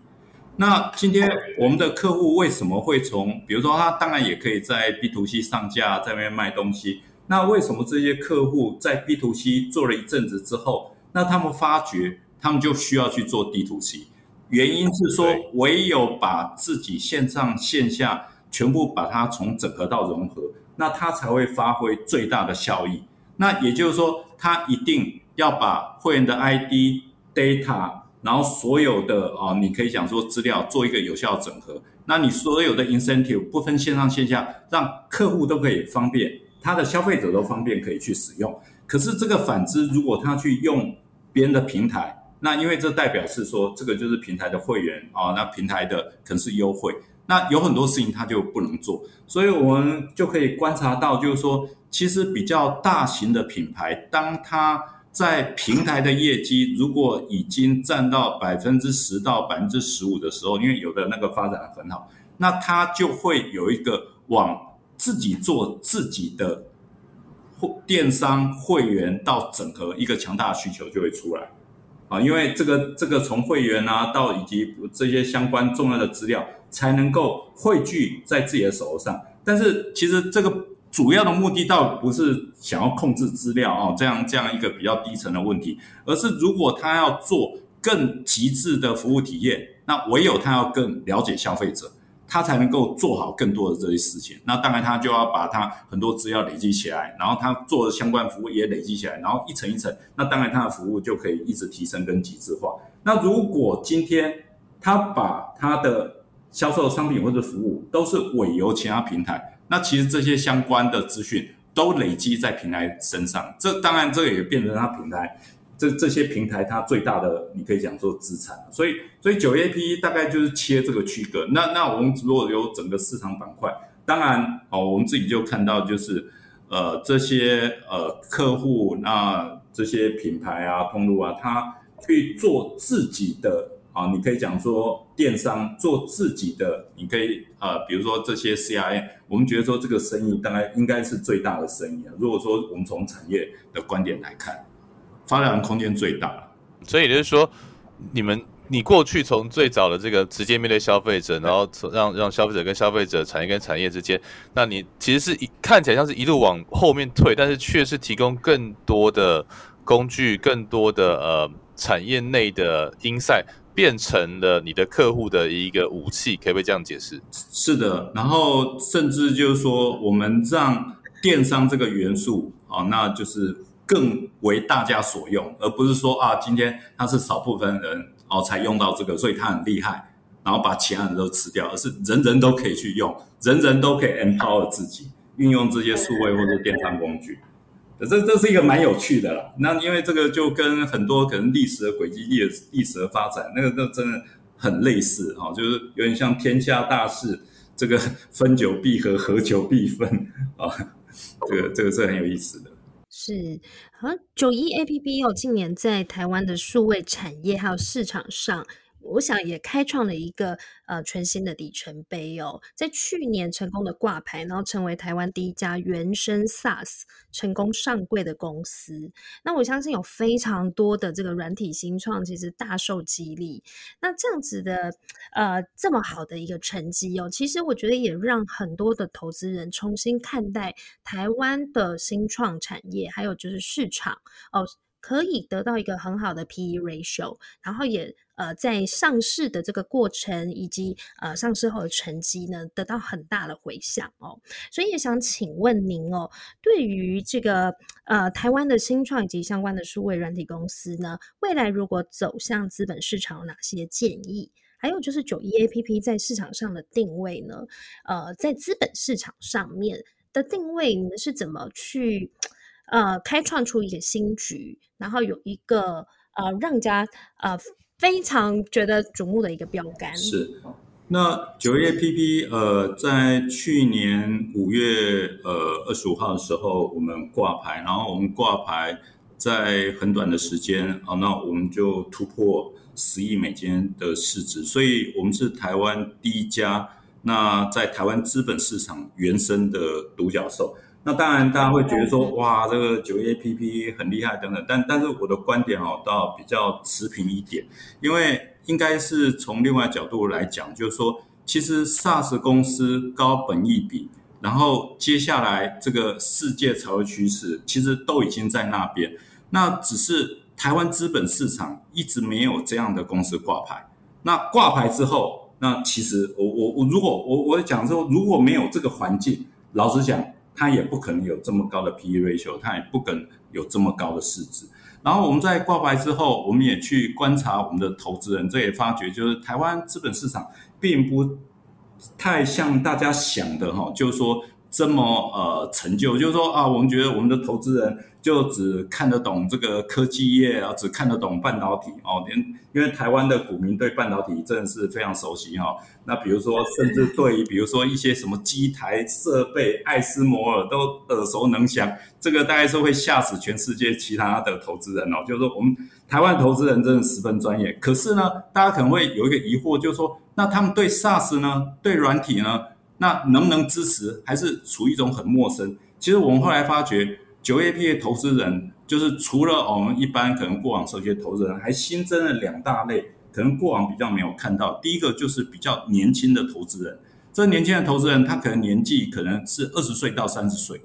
那今天我们的客户为什么会从，比如说他当然也可以在 B2C 上架，在那边卖东西，那为什么这些客户在 B2C 做了一阵子之后，那他们发觉他们就需要去做 D2C， 原因是说唯有把自己线上线下全部把它从整合到融合，那他才会发挥最大的效益。那也就是说他一定要把会员的 ID data，然后所有的你可以讲说资料做一个有效整合，那你所有的 incentive 不分线上线下，让客户都可以方便，他的消费者都方便可以去使用。可是这个反之，如果他去用别人的平台，那因为这代表是说这个就是平台的会员啊，那平台的可能是优惠，那有很多事情它就不能做，所以我们就可以观察到，就是说其实比较大型的品牌，当它在平台的业绩如果已经占到 10% 到 15% 的时候，因为有的那个发展很好，那它就会有一个往自己做自己的电商会员到整合一个强大的需求就会出来啊，因为这个从会员啊到以及这些相关重要的资料才能够汇聚在自己的手上，但是其实这个主要的目的倒不是想要控制资料啊，这样一个比较低层的问题，而是如果他要做更极致的服务体验，那唯有他要更了解消费者，他才能够做好更多的这些事情。那当然他就要把他很多资料累积起来，然后他做的相关服务也累积起来，然后一层一层，那当然他的服务就可以一直提升跟极致化。那如果今天他把他的销售商品或者服务都是委由其他平台，那其实这些相关的资讯都累积在平台身上，这当然这也变成他平台这些平台它最大的你可以讲说资产，所以 9APP 大概就是切这个区隔。那我们如果有整个市场板块，当然我们自己就看到就是这些客户那这些品牌啊通路啊，他去做自己的啊，你可以讲说电商做自己的，你可以比如说这些 CRM， 我们觉得说这个生意大概应该是最大的生意啊。如果说我们从产业的观点来看，发展空间最大，所以就是说，你过去从最早的这个直接面对消费者，然后让消费者跟消费者、产业跟产业之间，那你其实是看起来像是一路往后面退，但是却是提供更多的工具、更多的产业内的insight，变成了你的客户的一个武器，可不可以这样解释？是的，然后甚至就是说，我们让电商这个元素啊，那就是更为大家所用，而不是说啊，今天他是少部分人哦才用到这个，所以他很厉害，然后把其他人都吃掉，而是人人都可以去用，人人都可以 empower 自己，运用这些数位或者电商工具。这是一个蛮有趣的啦。那因为这个就跟很多可能历史的轨迹、历史的发展，那个都真的很类似哦，就是有点像天下大势，这个分久必合，合久必分啊，这个是很有意思的。是啊，91APP 近年在台湾的数位产业还有市场上，我想也开创了一个全新的里程碑哦，在去年成功的挂牌，然后成为台湾第一家原生 SaaS 成功上柜的公司。那我相信有非常多的这个软体新创其实大受激励，那这样子的这么好的一个成绩哦，其实我觉得也让很多的投资人重新看待台湾的新创产业，还有就是市场哦，可以得到一个很好的 PE ratio， 然后也在上市的这个过程以及上市后的成绩呢，得到很大的回响哦。所以也想请问您哦，对于这个台湾的新创以及相关的数位软体公司呢，未来如果走向资本市场有哪些建议？还有就是91APP 在市场上的定位呢，在资本市场上面的定位，你们是怎么去开创出一个新局，然后有一个让人家非常觉得瞩目的一个标杆？是。那91APP在去年5月25号的时候我们挂牌，然后我们挂牌在很短的时间啊，那我们就突破10亿美金的市值，所以我们是台湾第一家那在台湾资本市场原生的独角兽。那当然大家会觉得说哇这个 91APP 很厉害等等，但是我的观点哦倒比较持平一点，因为应该是从另外角度来讲，就是说其实 SaaS 公司高本益比，然后接下来这个世界潮流趋势其实都已经在那边，那只是台湾资本市场一直没有这样的公司挂牌。那挂牌之后，那其实我如果我讲说如果没有这个环境，老实讲它也不可能有这么高的 PE ratio， 它也不可能有这么高的市值。然后我们在挂牌之后，我们也去观察我们的投资人，这也发觉就是台湾资本市场并不太像大家想的，就是说这么陈旧，就是说啊，我们觉得我们的投资人就只看得懂这个科技业啊，只看得懂半导体哦，因为台湾的股民对半导体真的是非常熟悉哈、哦。那比如说，甚至对于比如说一些什么机台设备、艾斯摩尔都耳熟能详，这个大概是会吓死全世界其他的投资人哦。就是说，我们台湾投资人真的十分专业，可是呢，大家可能会有一个疑惑，就是说，那他们对 SaaS 呢，对软体呢？那能不能支持，还是处于一种很陌生？其实我们后来发觉9APA 投资人，就是除了我们一般可能过往熟悉的投资人，还新增了两大类，可能过往比较没有看到。第一个就是比较年轻的投资人，这年轻的投资人他可能年纪可能是20岁到30岁，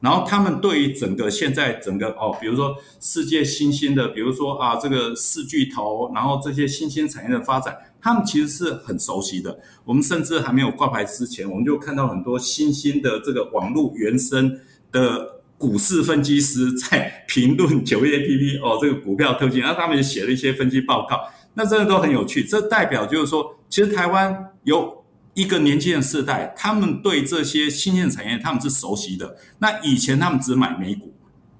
然后他们对于整个现在整个比如说世界新兴的，比如说啊这个四巨头，然后这些新兴产业的发展，他们其实是很熟悉的。我们甚至还没有挂牌之前，我们就看到很多新兴的这个网络原生的股市分析师在评论9APA哦这个股票特性，那他们也写了一些分析报告，那真的都很有趣。这代表就是说，其实台湾有一个年轻的世代，他们对这些新兴产业他们是熟悉的。那以前他们只买美股，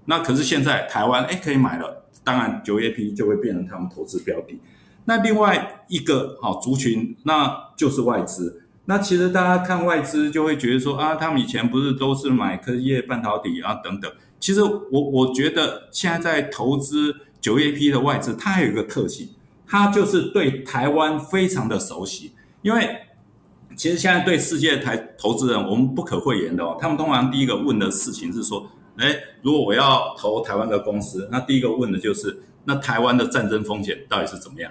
那可是现在台湾可以买了，当然 9APA 就会变成他们投资标的。那另外一个族群，那就是外资。那其实大家看外资就会觉得说啊，他们以前不是都是买科技业、半导体啊等等。其实我觉得现在在投资 9APA 的外资，它还有一个特性，它就是对台湾非常的熟悉。因为其实现在对世界台投资人，我们不可讳言的哦，他们通常第一个问的事情是说，如果我要投台湾的公司，那第一个问的就是，那台湾的战争风险到底是怎么样？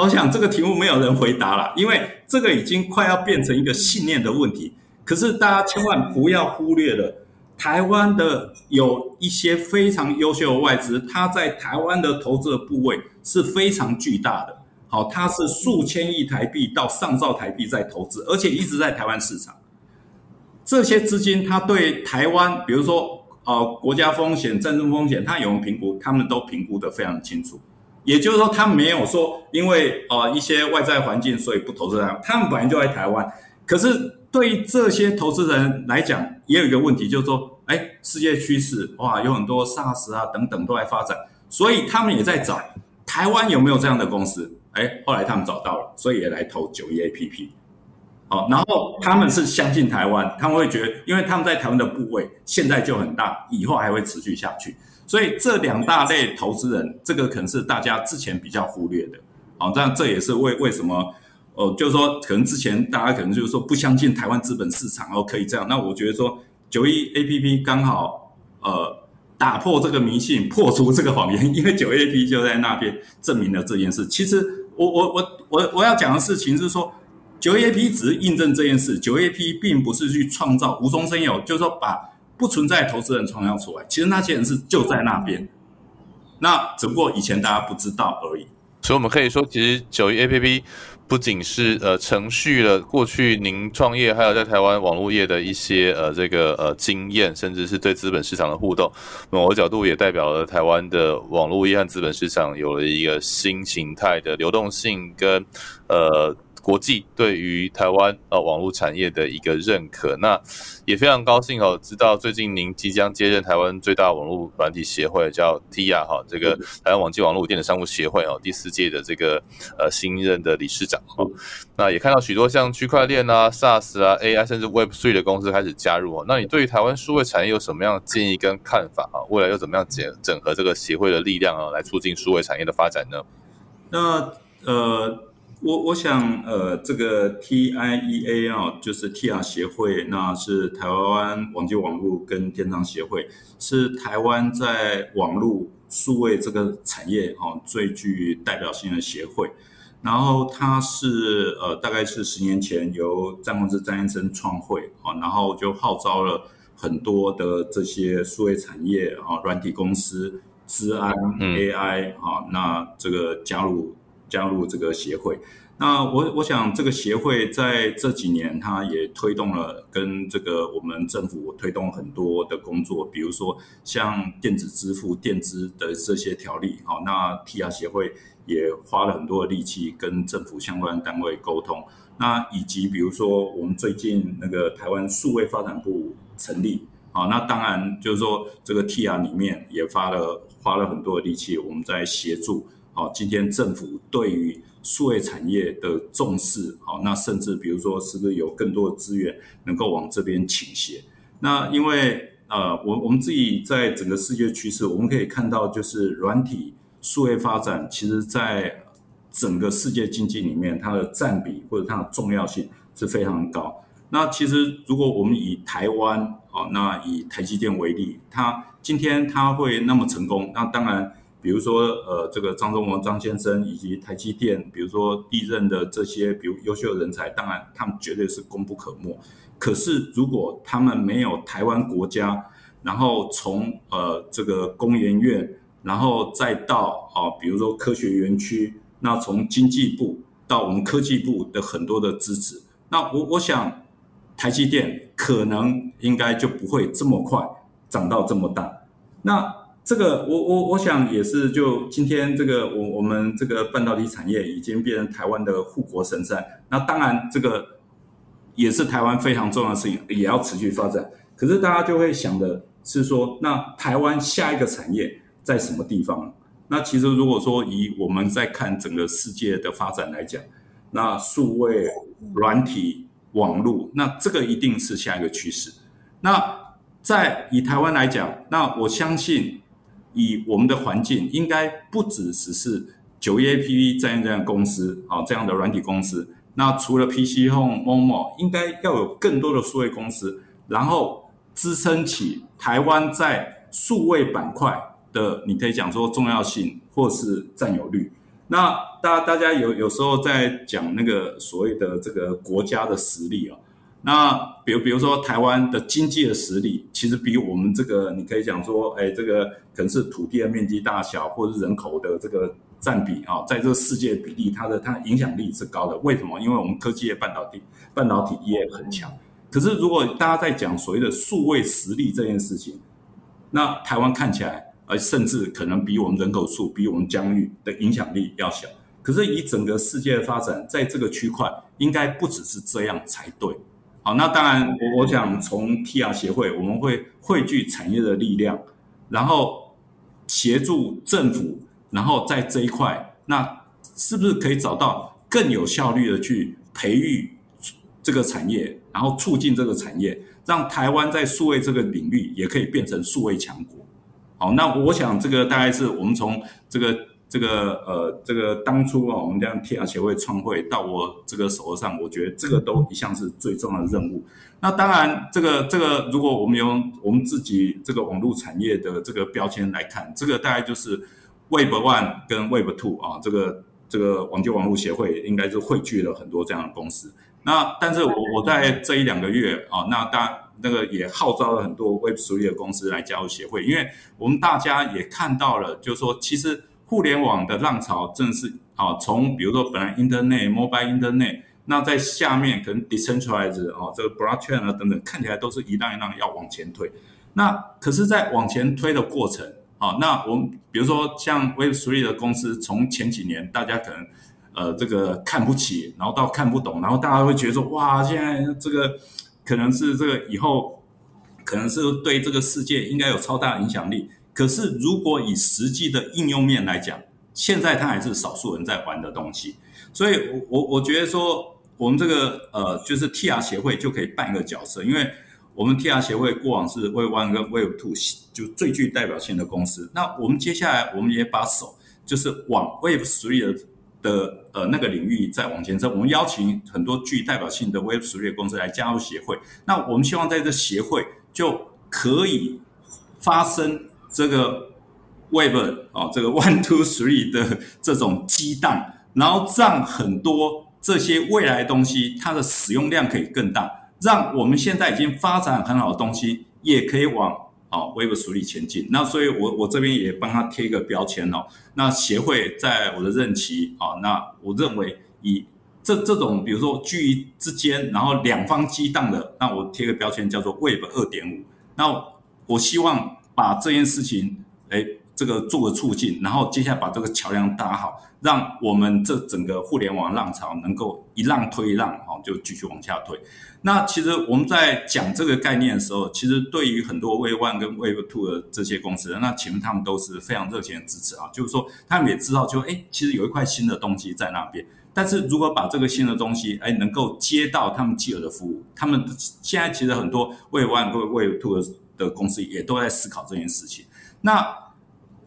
我想这个题目没有人回答了，因为这个已经快要变成一个信念的问题。可是大家千万不要忽略了，台湾的有一些非常优秀的外资，它在台湾的投资的部位是非常巨大的。好，它是数千亿台币到上兆台币在投资，而且一直在台湾市场。这些资金，它对台湾，比如说国家风险、战争风险，它有没有评估？他们都评估得非常清楚。也就是说，他没有说因为一些外在环境所以不投资台湾，他们本来就在台湾。可是对于这些投资人来讲，也有一个问题，就是说，世界趋势哇，有很多 SaaS 啊等等都在发展，所以他们也在找台湾有没有这样的公司。后来他们找到了，所以也来投 9APA。好，然后他们是相信台湾，他们会觉得，因为他们在台湾的部位现在就很大，以后还会持续下去。所以这两大类投资人，这个可能是大家之前比较忽略的。好，但这也是为什么就是说可能之前大家可能就是说不相信台湾资本市场可以这样。那我觉得说 9APA 刚好打破这个迷信，破除这个谎言，因为 9APA 就在那边证明了这件事。其实我要讲的事情是说， 9APA 只是印证这件事， 9APA 并不是去创造无中生有，就是说把不存在投资人创造出来，其实那些人是就在那边，那只不过以前大家不知道而已。所以我们可以说，其实 9APA 不仅是承续了过去您创业还有在台湾网络业的一些经验，甚至是对资本市场的互动，某个角度也代表了台湾的网络业和资本市场有了一个新形态的流动性跟国际对于台湾网络产业的一个认可。那也非常高兴知道最近您即将接任台湾最大网络软体协会叫 TIA 这个台湾网际网络电子商务协会第四届的这个新任的理事长。那也看到许多像区块链啊 SaaS 啊 AI 甚至 Web3 的公司开始加入那你对于台湾数位产业有什么样的建议跟看法未来又怎么样整合这个协会的力量来促进数位产业的发展呢？那我想这个 TIEA 就是 TIA 协会，那是台湾网际网络跟电商协会，是台湾在网络数位这个产业最具代表性的协会。然后它是大概是10年前由詹宏志、詹先生创会然后就号召了很多的这些数位产业软体公司、资安、AI 那这个加入这个协会。那我想这个协会在这几年，它也推动了跟这个我们政府推动很多的工作，比如说像电子支付、电资的这些条例。那 TIA 协会也花了很多的力气跟政府相关单位沟通。那以及比如说我们最近那个台湾数位发展部成立。好，那当然就是说这个 TIA 里面也花了很多的力气，我们在协助。好，今天政府对于数位产业的重视，好，那甚至比如说是不是有更多的资源能够往这边倾斜？那因为我们自己在整个世界趋势，我们可以看到，就是软体数位发展，其实在整个世界经济里面，它的占比或者它的重要性是非常高。那其实如果我们以台湾，好，那以台积电为例，今天它会那么成功，那当然。比如说，这个张忠谋张先生以及台积电，比如说历任的这些，比如优秀的人才，当然他们绝对是功不可没。可是如果他们没有台湾国家，然后从这个工研院，然后再到比如说科学园区，那从经济部到我们科技部的很多的支持，那我想台积电可能应该就不会这么快长到这么大。那这个我想也是，就今天这个我们这个半导体产业已经变成台湾的护国神山，那当然这个也是台湾非常重要的事情，也要持续发展。可是大家就会想的是说，那台湾下一个产业在什么地方？那其实如果说以我们在看整个世界的发展来讲，那数位、软体、网络，那这个一定是下一个趋势。那在以台湾来讲，那我相信。以我们的环境，应该不只是9E APP 这样的公司，好，这样的软体公司。那除了 PC Home、Momo， 应该要有更多的数位公司，然后支撑起台湾在数位板块的，你可以讲说重要性或是占有率。那大家有时候在讲那个所谓的这个国家的实力啊。那比如说台湾的经济的实力，其实比我们这个你可以讲说，这个可能是土地的面积大小，或是人口的这个占比啊，在这个世界比例，它影响力是高的。为什么？因为我们科技业半导体业很强。可是如果大家在讲所谓的数位实力这件事情，那台湾看起来，甚至可能比我们人口数、比我们疆域的影响力要小。可是以整个世界的发展，在这个区块应该不只是这样才对。好，那当然我想从 TIA 协会，我们会汇聚产业的力量，然后协助政府，然后在这一块，那是不是可以找到更有效率的去培育这个产业，然后促进这个产业，让台湾在数位这个领域也可以变成数位强国。好，那我想这个大概是我们从这个当初啊，我们这样 TIA 协会创会到我这个手上，我觉得这个都一向是最重要的任务。那当然，这个如果我们用我们自己这个网络产业的这个标签来看，这个大概就是 Web 1 跟 Web 2啊，这个网际网络协会应该是汇聚了很多这样的公司。那但是我在这一两个月啊，那那个也号召了很多 Web 3的公司来加入协会，因为我们大家也看到了，就是说其实。互联网的浪潮正是从比如说本来 Internet、Mobile Internet， 那在下面可能 Decentralized、这个 Blockchain 啊等等，看起来都是一浪一浪要往前推。那可是在往前推的过程，那我们比如说像 Web3 的公司，从前几年大家可能这个看不起，然后到看不懂，然后大家会觉得说，哇，现在这个可能是这个以后可能是对这个世界应该有超大的影响力。可是如果以实际的应用面来讲，现在它还是少数人在玩的东西，所以我觉得说我们这个就是 TIA 协会就可以扮一个角色，因为我们 TIA 协会过往是 Web 1 跟 Web 2就最具代表性的公司，那我们接下来我们也把手就是往 Web 3 的那个领域再往前走，我们邀请很多具代表性的 Web 3的公司来加入协会，那我们希望在这协会就可以发生。这个 Web 这个 1,2,3 的这种激荡，然后让很多这些未来的东西它的使用量可以更大，让我们现在已经发展很好的东西也可以往Web 3前进。那所以我这边也帮他贴一个标签那协会在我的任期那我认为以这种比如说居于之间，然后两方激荡的，那我贴个标签叫做 Web 2.5。那我希望把这件事情这个做个促进，然后接下来把这个桥梁搭好，让我们这整个互联网浪潮能够一浪推一浪，就继续往下推。那其实我们在讲这个概念的时候，其实对于很多 Web 1 跟 Web 2 的这些公司，那其实他们都是非常热情的支持啊，就是说他们也知道就其实有一块新的东西在那边，但是如果把这个新的东西能够接到他们既有的服务，他们现在其实很多 Web 1 跟 Web 2 的公司也都在思考这件事情。那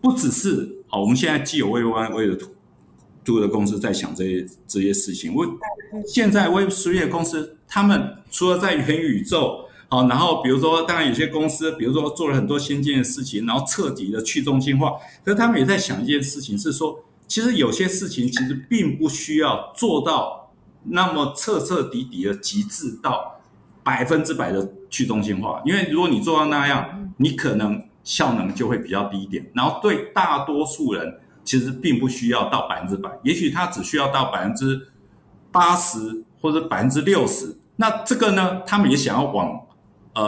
不只是我们现在既有 Web 1 Web 2的公司在想这些事情，现在 Web 3的公司他们除了在元宇宙，然后比如说当然有些公司比如说做了很多先进的事情，然后彻底的去中心化，可是他们也在想一件事情，是说其实有些事情其实并不需要做到那么彻彻底底的极致到100%的去中心化，因为如果你做到那样，你可能效能就会比较低一点，然后对大多数人其实并不需要到100%，也许他只需要到80%或者60%。那这个呢，他们也想要往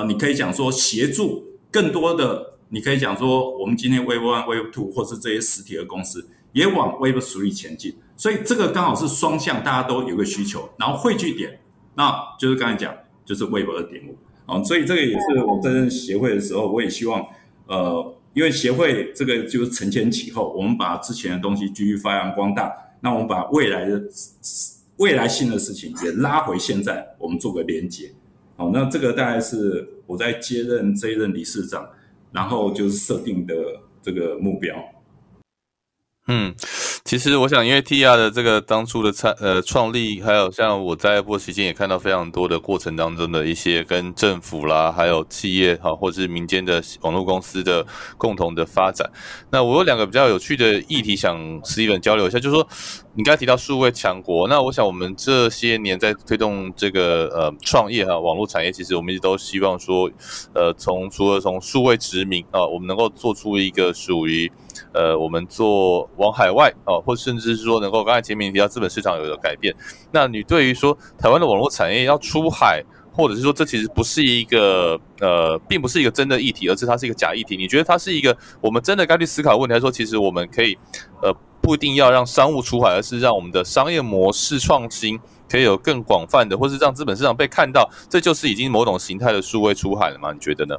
你可以讲说协助更多的，你可以讲说我们今天 Web 1 Web 2或是这些实体的公司也往 Web 3前进，所以这个刚好是双向，大家都有个需求，然后汇聚点，那就是刚才讲就是 Web 2.5、所以这个也是我在任协会的时候，我也希望因为协会这个就是承前启后，我们把之前的东西继续发扬光大，那我们把未来性的事情也拉回现在，我们做个连结。那这个大概是我在接任这一任理事长，然后就是设定的这个目标。其实我想，因为 TIA 的这个当初的创立，还有像我在播期间也看到非常多的过程当中的一些跟政府啦，还有企业或是民间的网络公司的共同的发展。那我有两个比较有趣的议题想 Steven 交流一下，就是说你刚才提到数位强国，那我想我们这些年在推动这个创业网络产业，其实我们一直都希望说除了从数位殖民我们能够做出一个属于我们做往海外或甚至是说能够刚才前面提到资本市场有的改变，那你对于说台湾的网络产业要出海，或者是说这其实不是一个并不是一个真的议题，而是它是一个假议题，你觉得它是一个我们真的该去思考的问题，还是说其实我们可以不一定要让商务出海，而是让我们的商业模式创新可以有更广泛的，或是让资本市场被看到，这就是已经某种形态的数位出海了吗？你觉得呢？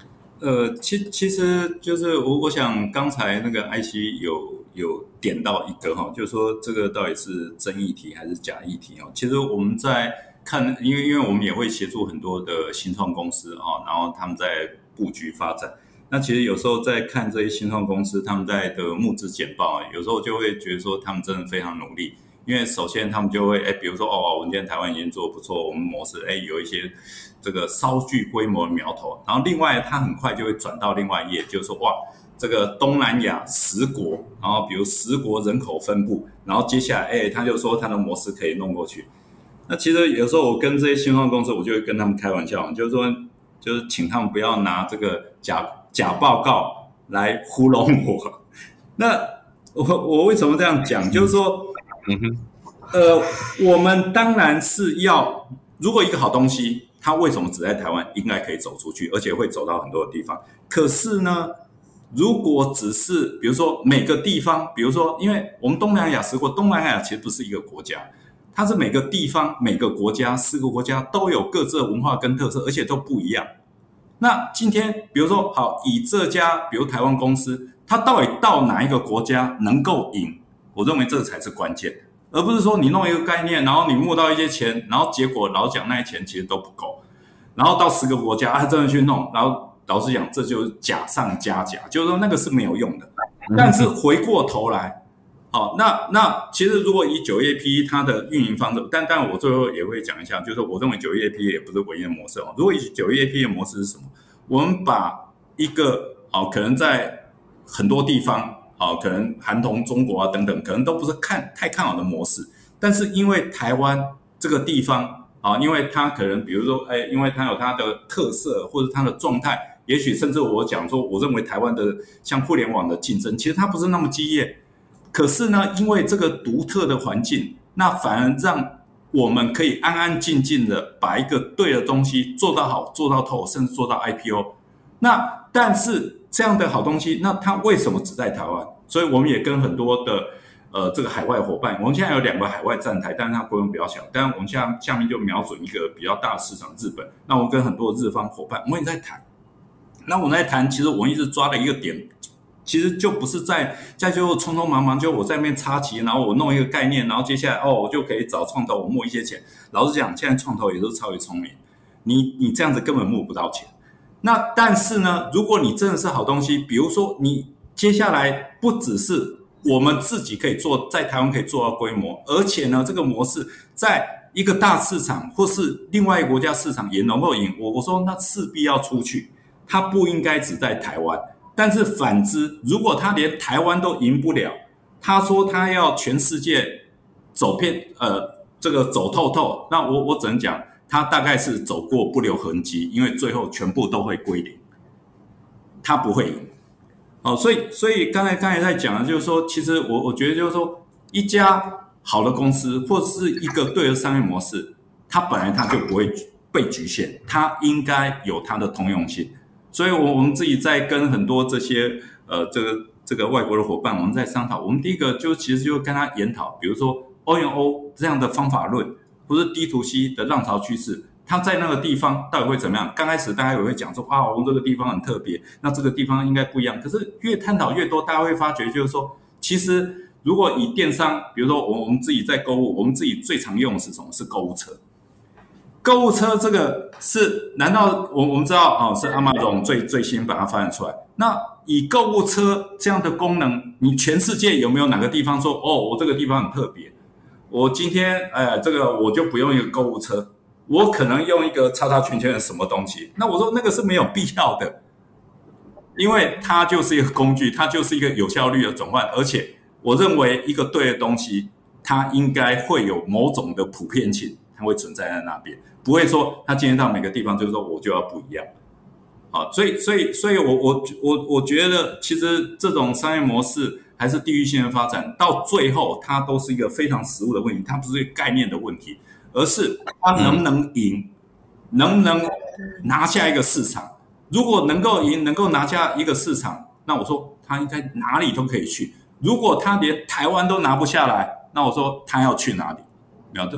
其实就是我想刚才那个 IC 有点到一个就是说这个到底是真议题还是假议题。其实我们在看，因为我们也会协助很多的新创公司然后他们在布局发展。那其实有时候在看这些新创公司他们在的募资简报，有时候就会觉得说他们真的非常努力。因为首先他们就会比如说我们今天台湾已经做得不错，我们模式有一些这个稍具规模的苗头，然后另外他很快就会转到另外一页，就是说哇这个东南亚10国，然后比如10国人口分布，然后接下来他就说他的模式可以弄过去。那其实有时候我跟这些新创公司，我就会跟他们开玩笑，就是请他们不要拿这个假报告来糊弄我。那我为什么这样讲？就是说我们当然是要，如果一个好东西，它为什么只在台湾，应该可以走出去，而且会走到很多的地方。可是呢，如果只是比如说每个地方，比如说因为我们东南亚10国，东南亚其实不是一个国家，它是每个地方、每个国家、4个国家都有各自的文化跟特色，而且都不一样。那今天比如说好，以这家比如台湾公司，它到底到哪一个国家能够赢？我认为这才是关键，而不是说你弄一个概念，然后你募到一些钱，然后结果老讲那些钱其实都不够，然后到10个国家真的去弄，然后老实讲这就是假上加假，就是说那个是没有用的。但是回过头来，那其实如果以9APP 它的运营方式，但我最后也会讲一下，就是我认为9APP 也不是唯一的模式。如果以9APP 的模式是什么？我们把一个可能在很多地方可能韩同中国等等，可能都不是太看好的模式，但是因为台湾这个地方因为它可能比如说因为它有它的特色或者它的状态，也许甚至我讲说我认为台湾的像互联网的竞争其实它不是那么激烈，可是呢因为这个独特的环境，那反而让我们可以安安静静的把一个对的东西做到好，做到头，甚至做到 IPO。 那但是这样的好东西，那它为什么只在台湾？所以我们也跟很多的这个海外伙伴，我们现在有2个海外站台，但是它规模比较小，但我们现在下面就瞄准一个比较大的市场日本，那我跟很多日方伙伴我也在谈，那我在谈其实我一直抓了一个点，其实就不是在就匆匆忙忙就我在那边插旗，然后我弄一个概念，然后接下来我就可以找创投我募一些钱。老实讲现在创投也都超级聪明，你这样子根本募不到钱。那但是呢，如果你真的是好东西，比如说你接下来不只是我们自己可以做，在台湾可以做到规模，而且呢这个模式在一个大市场或是另外一个国家市场也能够赢，我说那势必要出去，它不应该只在台湾。但是反之，如果他连台湾都赢不了，他说他要全世界走遍这个走透透，那我只能讲他大概是走过不留痕迹，因为最后全部都会归零，他不会赢。所以刚才在讲的就是说，其实我觉得就是说，一家好的公司或是一个对的商业模式，它本来它就不会被局限，它应该有它的通用性。所以我们自己在跟很多这些这个外国的伙伴，我们在商讨，我们第一个其实就跟他研讨，比如说 O&O 这样的方法论，或是 D2C 的浪潮趋势，它在那个地方到底会怎么样。刚开始大家也会讲说我们这个地方很特别，那这个地方应该不一样，可是越探讨越多，大家会发觉就是说，其实如果以电商，比如说我们自己在购物，我们自己最常用的是什么？是购物车。购物车这个是，难道我们知道是 Amazon 最新把它发展出来？那以购物车这样的功能，你全世界有没有哪个地方说我这个地方很特别？我今天这个我就不用一个购物车，我可能用一个叉叉圈圈的什么东西？那我说那个是没有必要的，因为它就是一个工具，它就是一个有效率的转换，而且我认为一个对的东西，它应该会有某种的普遍性，它会存在在那边。不会说他今天到每个地方就是说我就要不一样，所以我觉得其实这种商业模式还是地域性的发展，到最后它都是一个非常实务的问题，它不是一个概念的问题，而是它能不能赢，能不能拿下一个市场。如果能够赢，能够拿下一个市场，那我说他应该哪里都可以去。如果他连台湾都拿不下来，那我说他要去哪里？没有，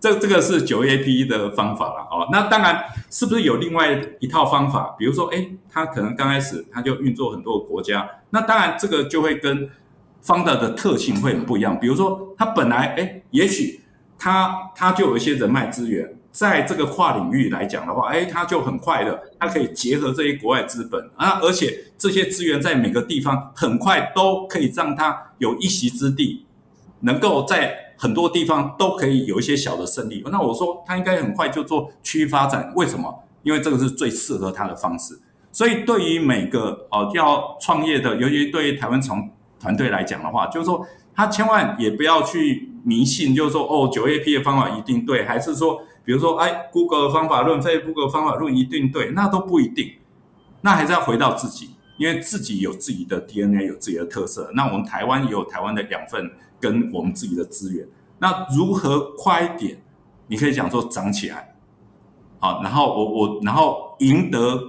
这个是 9APE 的方法啦。那当然是不是有另外一套方法，比如说他可能刚开始他就运作很多国家，那当然这个就会跟 Founder 的特性会很不一样。比如说他本来也许他就有一些人脉资源，在这个跨领域来讲的话，他就很快的他可以结合这些国外资本啊，而且这些资源在每个地方很快都可以让他有一席之地，能够在很多地方都可以有一些小的胜利。那我说他应该很快就做区域发展，为什么？因为这个是最适合他的方式。所以对于每个要创业的，尤其对于台湾团队来讲的话，就是说他千万也不要去迷信，就是说9AP 的方法一定对，还是说比如说Google 的方法论、Facebook 的方法论一定对，那都不一定。那还是要回到自己，因为自己有自己的 DNA， 有自己的特色。那我们台湾也有台湾的养分跟我们自己的资源，那如何快一点？你可以讲说涨起来，好，然后然后赢得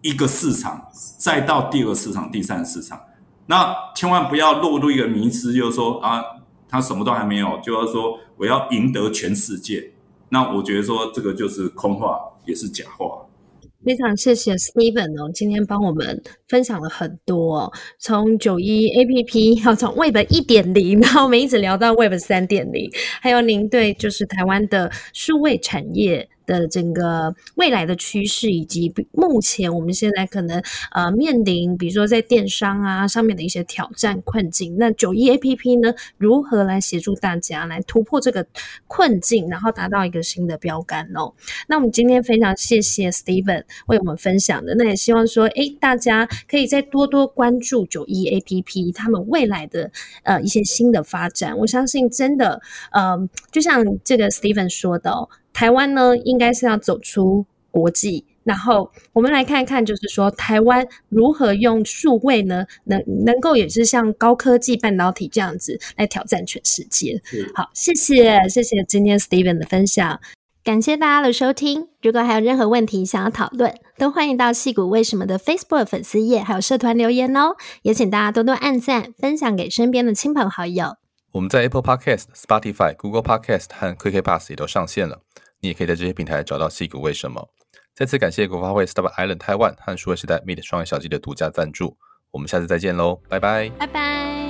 一个市场，再到第2市场、第3市场。那千万不要落入一个迷思，就是说他什么都还没有，就是说我要赢得全世界。那我觉得说这个就是空话，也是假话。非常谢谢 Steven 今天帮我们分享了很多从 9APE 要从 Web 1.0， 然后我们一直聊到 Web 3.0， 还有您对就是台湾的数位产业的整个未来的趋势，以及目前我们现在可能面临比如说在电商上面的一些挑战困境，那 9APE 呢如何来协助大家来突破这个困境，然后达到一个新的标杆那我们今天非常谢谢 Steven 为我们分享的，那也希望说大家可以再多多关注 9APE 他们未来的一些新的发展。我相信真的就像这个 Steven 说的台湾呢应该是要走出国际，然后我们来看看就是说台湾如何用数位呢能够也是像高科技半导体这样子来挑战全世界。好，谢谢今天 Steven 的分享。感谢大家的收听，如果还有任何问题想要讨论，都欢迎到矽谷为什么的 Facebook 粉丝页还有社团留言哦，也请大家多多按赞分享给身边的亲朋好友。我们在 Apple Podcast、Spotify、Google Podcast 和 KKBOX 也都上线了，你也可以在这些平台找到矽谷为什么。再次感谢国发会 Startup Island Taiwan 和数位时代 Meet 创业小记的独家赞助，我们下次再见喽，拜拜拜拜。